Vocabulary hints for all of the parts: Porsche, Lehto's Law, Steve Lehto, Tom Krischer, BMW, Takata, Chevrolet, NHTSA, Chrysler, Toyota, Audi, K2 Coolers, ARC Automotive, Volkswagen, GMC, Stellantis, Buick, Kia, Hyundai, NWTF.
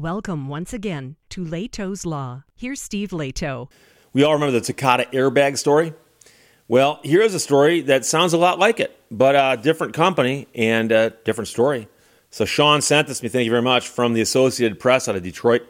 Welcome once again to Lehto's Law. Here's Steve Lehto. We all remember the Takata airbag story. Well, here's a story that sounds a lot like it, but a different company and a different story. So Sean sent this to me, thank you very much, from the Associated Press out of Detroit.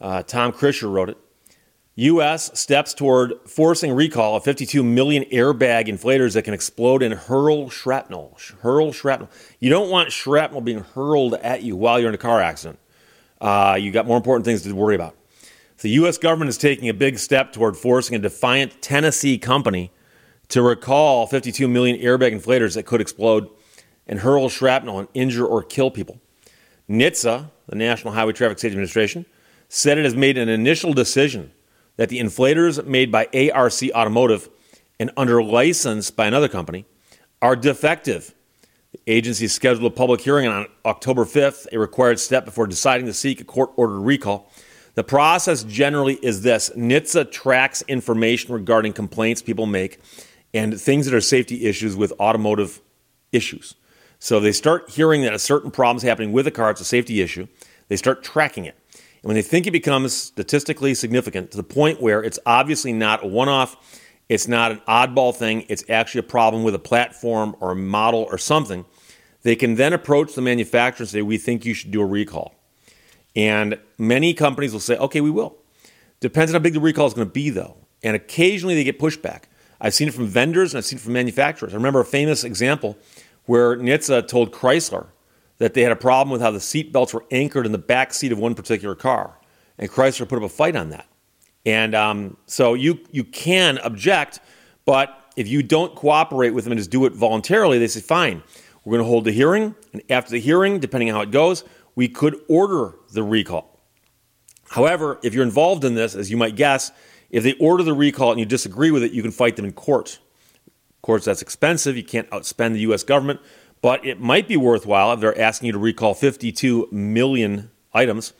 Tom Krischer wrote it. U.S. steps toward forcing recall of 52 million airbag inflators that can explode and hurl shrapnel. You don't want shrapnel being hurled at you while you're in a car accident. You got more important things to worry about. The U.S. government is taking a big step toward forcing a defiant Tennessee company to recall 52 million airbag inflators that could explode and hurl shrapnel and injure or kill people. NHTSA, the National Highway Traffic Safety Administration, said it has made an initial decision that the inflators made by ARC Automotive and under license by another company are defective. The agency scheduled a public hearing on October 5th, a required step before deciding to seek a court-ordered recall. The process generally is this. NHTSA tracks information regarding complaints people make and things that are safety issues with automotive issues. So they start hearing that a certain problem is happening with a car, it's a safety issue. They start tracking it. When they think it becomes statistically significant to the point where it's obviously not a one-off, it's not an oddball thing, it's actually a problem with a platform or a model or something, they can then approach the manufacturer and say, we think you should do a recall. And many companies will say, okay, we will. Depends on how big the recall is going to be, though. And occasionally they get pushback. I've seen it from vendors and I've seen it from manufacturers. I remember a famous example where NHTSA told Chrysler that they had a problem with how the seat belts were anchored in the back seat of one particular car. And Chrysler put up a fight on that. And so you can object, but if you don't cooperate with them and just do it voluntarily, they say, fine, we're going to hold the hearing. And after the hearing, depending on how it goes, we could order the recall. However, if you're involved in this, as you might guess, if they order the recall and you disagree with it, you can fight them in court. Of course, that's expensive. You can't outspend the U.S. government. But it might be worthwhile if they're asking you to recall 52 million items.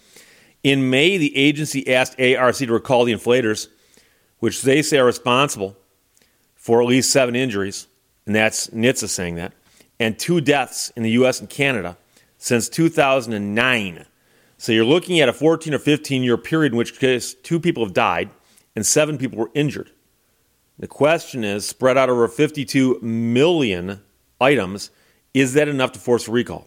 In May, the agency asked ARC to recall the inflators, which they say are responsible for at least 7 injuries, and that's NHTSA saying that, and 2 deaths in the U.S. and Canada since 2009. So you're looking at a 14 or 15-year period, in which case 2 people have died and 7 people were injured. The question is, spread out over 52 million items, is that enough to force a recall?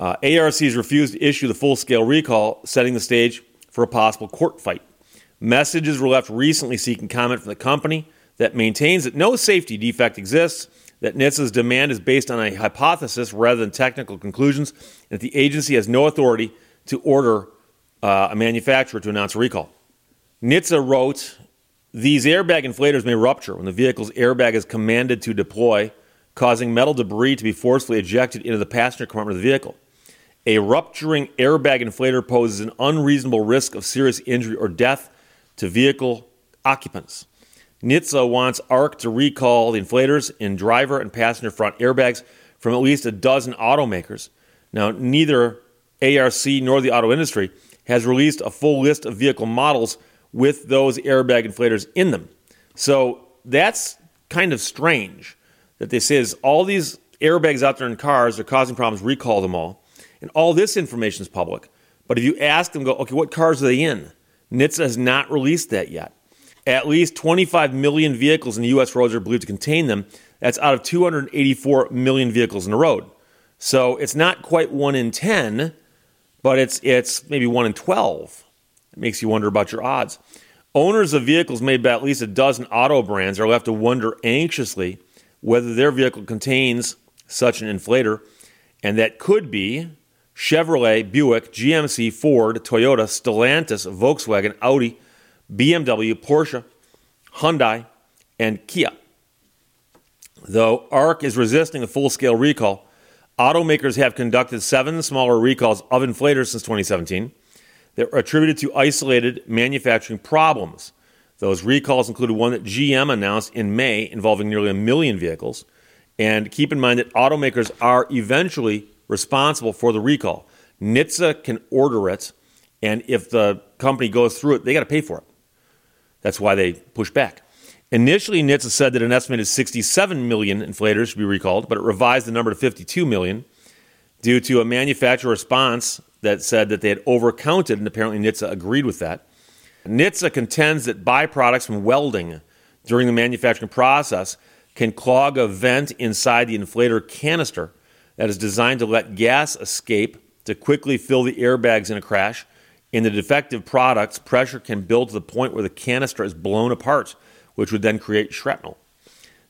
ARC has refused to issue the full-scale recall, setting the stage for a possible court fight. Messages were left recently seeking comment from the company that maintains that no safety defect exists, that NHTSA's demand is based on a hypothesis rather than technical conclusions, and that the agency has no authority to order a manufacturer to announce a recall. NHTSA wrote, "These airbag inflators may rupture when the vehicle's airbag is commanded to deploy, causing metal debris to be forcefully ejected into the passenger compartment of the vehicle. A rupturing airbag inflator poses an unreasonable risk of serious injury or death to vehicle occupants. NHTSA wants ARC to recall the inflators in driver and passenger front airbags from at least 12 automakers. Now, neither ARC nor the auto industry has released a full list of vehicle models with those airbag inflators in them." So that's kind of strange, that they say is all these airbags out there in cars are causing problems, recall them all. And all this information is public. But if you ask them, go, okay, what cars are they in? NHTSA has not released that yet. At least 25 million vehicles in the U.S. roads are believed to contain them. That's out of 284 million vehicles on the road. So it's not quite 1 in 10, but it's maybe 1 in 12. It makes you wonder about your odds. Owners of vehicles made by at least 12 auto brands are left to wonder anxiously whether their vehicle contains such an inflator, and that could be Chevrolet, Buick, GMC, Ford, Toyota, Stellantis, Volkswagen, Audi, BMW, Porsche, Hyundai, and Kia. Though ARC is resisting a full-scale recall, automakers have conducted 7 smaller recalls of inflators since 2017 that are attributed to isolated manufacturing problems. Those recalls included one that GM announced in May involving nearly 1 million vehicles. And keep in mind that automakers are eventually responsible for the recall. NHTSA can order it, and if the company goes through it, they got to pay for it. That's why they push back. Initially, NHTSA said that an estimated 67 million inflators should be recalled, but it revised the number to 52 million due to a manufacturer response that said that they had overcounted, and apparently NHTSA agreed with that. NHTSA contends that byproducts from welding during the manufacturing process can clog a vent inside the inflator canister that is designed to let gas escape to quickly fill the airbags in a crash. In the defective products, pressure can build to the point where the canister is blown apart, which would then create shrapnel.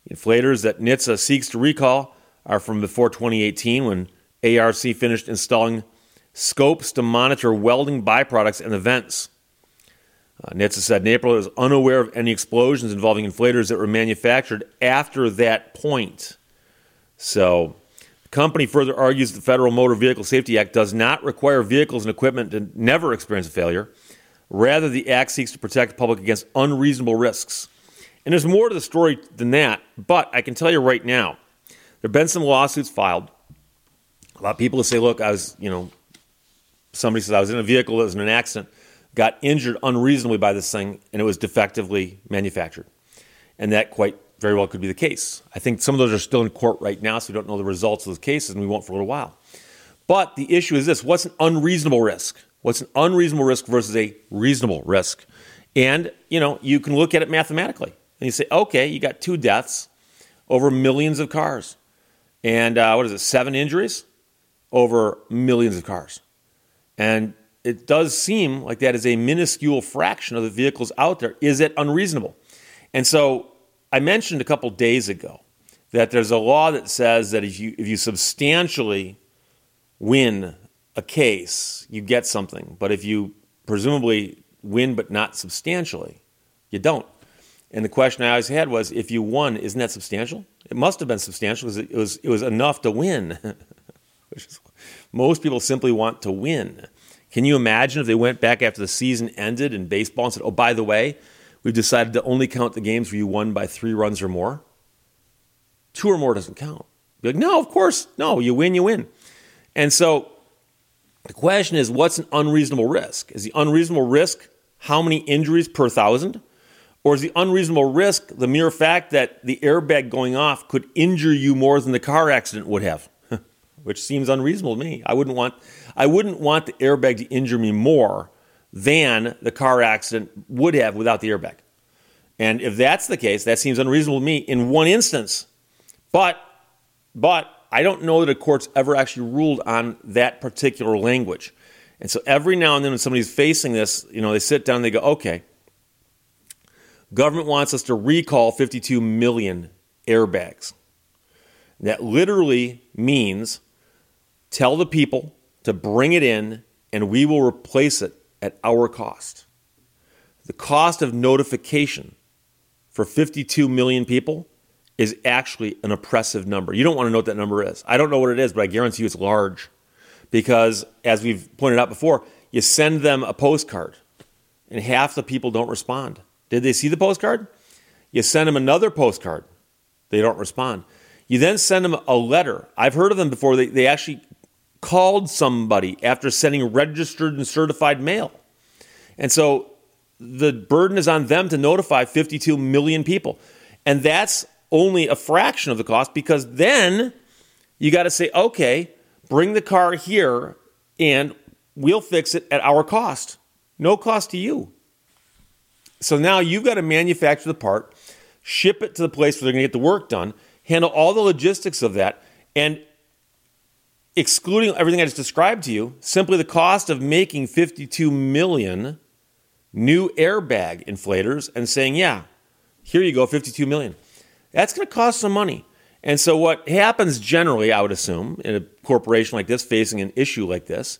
The inflators that NHTSA seeks to recall are from before 2018, when ARC finished installing scopes to monitor welding byproducts and events. NHTSA said in April it was unaware of any explosions involving inflators that were manufactured after that point. So the company further argues the Federal Motor Vehicle Safety Act does not require vehicles and equipment to never experience a failure. Rather, the Act seeks to protect the public against unreasonable risks. And there's more to the story than that, but I can tell you right now, there have been some lawsuits filed. A lot of people say, look, somebody says I was in a vehicle that was in an accident, got injured unreasonably by this thing, and it was defectively manufactured. And that quite very well could be the case. I think some of those are still in court right now, so we don't know the results of those cases, and we won't for a little while. But the issue is this: what's an unreasonable risk? What's an unreasonable risk versus a reasonable risk? And, you can look at it mathematically. And you say, okay, you got 2 deaths over millions of cars. And 7 injuries over millions of cars. And it does seem like that is a minuscule fraction of the vehicles out there. Is it unreasonable? And so I mentioned a couple days ago that there's a law that says that if you substantially win a case, you get something. But if you presumably win but not substantially, you don't. And the question I always had was, if you won, isn't that substantial? It must have been substantial because it was enough to win. Which is, most people simply want to win. Can you imagine if they went back after the season ended in baseball and said, oh, by the way, we've decided to only count the games where you won by 3 runs or more? 2 or more doesn't count. Be like, no, of course. No, you win, you win. And so the question is, what's an unreasonable risk? Is the unreasonable risk how many injuries per thousand? Or is the unreasonable risk the mere fact that the airbag going off could injure you more than the car accident would have? Which seems unreasonable to me. I wouldn't want the airbag to injure me more than the car accident would have without the airbag. And if that's the case, that seems unreasonable to me in one instance. But I don't know that a court's ever actually ruled on that particular language. And so every now and then when somebody's facing this, they sit down and they go, okay, government wants us to recall 52 million airbags. That literally means tell the people to bring it in and we will replace it at our cost. The cost of notification for 52 million people is actually an oppressive number. You don't want to know what that number is. I don't know what it is, but I guarantee you it's large. Because, as we've pointed out before, you send them a postcard and half the people don't respond. Did they see the postcard? You send them another postcard. They don't respond. You then send them a letter. I've heard of them before. They actually called somebody after sending registered and certified mail. And so the burden is on them to notify 52 million people. And that's only a fraction of the cost, because then you got to say, okay, bring the car here and we'll fix it at our cost. No cost to you. So now you've got to manufacture the part, ship it to the place where they're going to get the work done, handle all the logistics of that, and excluding everything I just described to you, simply the cost of making 52 million new airbag inflators and saying, yeah, here you go, 52 million. That's going to cost some money. And so what happens generally, I would assume, in a corporation like this facing an issue like this,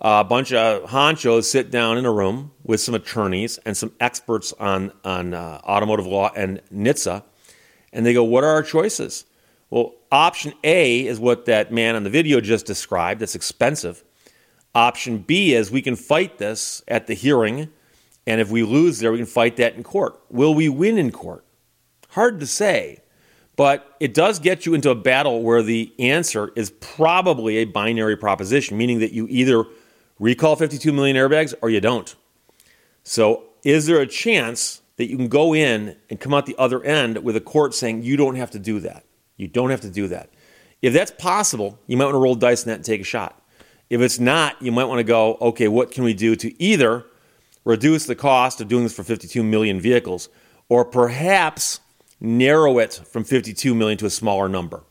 a bunch of honchos sit down in a room with some attorneys and some experts on automotive law and NHTSA, and they go, what are our choices? Well, option A is what that man on the video just described. That's expensive. Option B is we can fight this at the hearing, and if we lose there, we can fight that in court. Will we win in court? Hard to say, but it does get you into a battle where the answer is probably a binary proposition, meaning that you either recall 52 million airbags or you don't. So is there a chance that you can go in and come out the other end with a court saying you don't have to do that? You don't have to do that. If that's possible, you might want to roll dice in that and take a shot. If it's not, you might want to go, okay, what can we do to either reduce the cost of doing this for 52 million vehicles or perhaps narrow it from 52 million to a smaller number?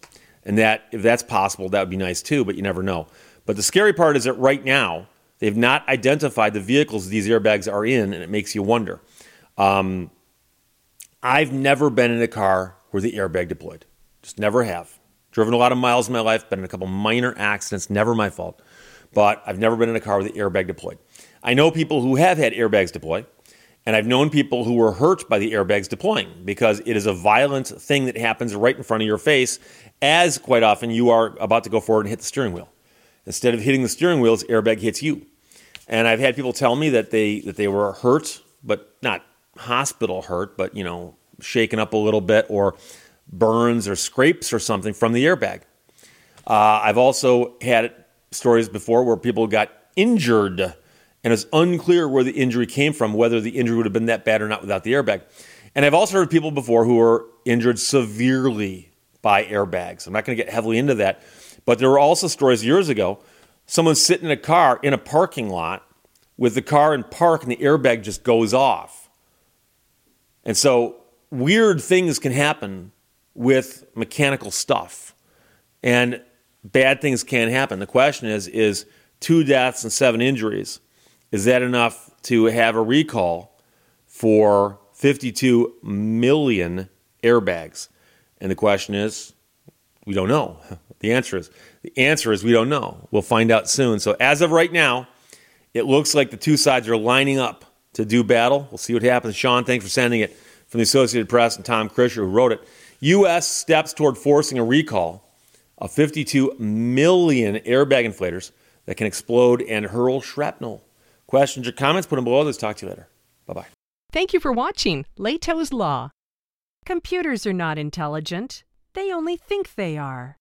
And that, if that's possible, that would be nice too, but you never know. But the scary part is that right now, they've not identified the vehicles these airbags are in, and it makes you wonder. I've never been in a car where the airbag deployed. Just never have. Driven a lot of miles in my life, been in a couple minor accidents, never my fault. But I've never been in a car with the airbag deployed. I know people who have had airbags deploy, and I've known people who were hurt by the airbags deploying because it is a violent thing that happens right in front of your face as quite often you are about to go forward and hit the steering wheel. Instead of hitting the steering wheel, the airbag hits you. And I've had people tell me that they were hurt, but not hospital hurt, but, you know, shaken up a little bit or burns or scrapes or something from the airbag. I've also had stories before where people got injured, and it's unclear where the injury came from, whether the injury would have been that bad or not without the airbag. And I've also heard people before who were injured severely by airbags. I'm not going to get heavily into that, but there were also stories years ago, someone sitting in a car in a parking lot with the car in park and the airbag just goes off. And so weird things can happen with mechanical stuff, and bad things can happen. The question is 2 deaths and 7 injuries, is that enough to have a recall for 52 million airbags? And the question is, we don't know. The answer is we don't know. We'll find out soon. So as of right now, it looks like the two sides are lining up to do battle. We'll see what happens. Sean, thanks for sending it from the Associated Press and Tom Krischer, who wrote it. U.S. steps toward forcing a recall of 52 million airbag inflators that can explode and hurl shrapnel. Questions or comments, put them below. Let's talk to you later. Bye-bye. Thank you for watching Lehto's Law. Computers are not intelligent. They only think they are.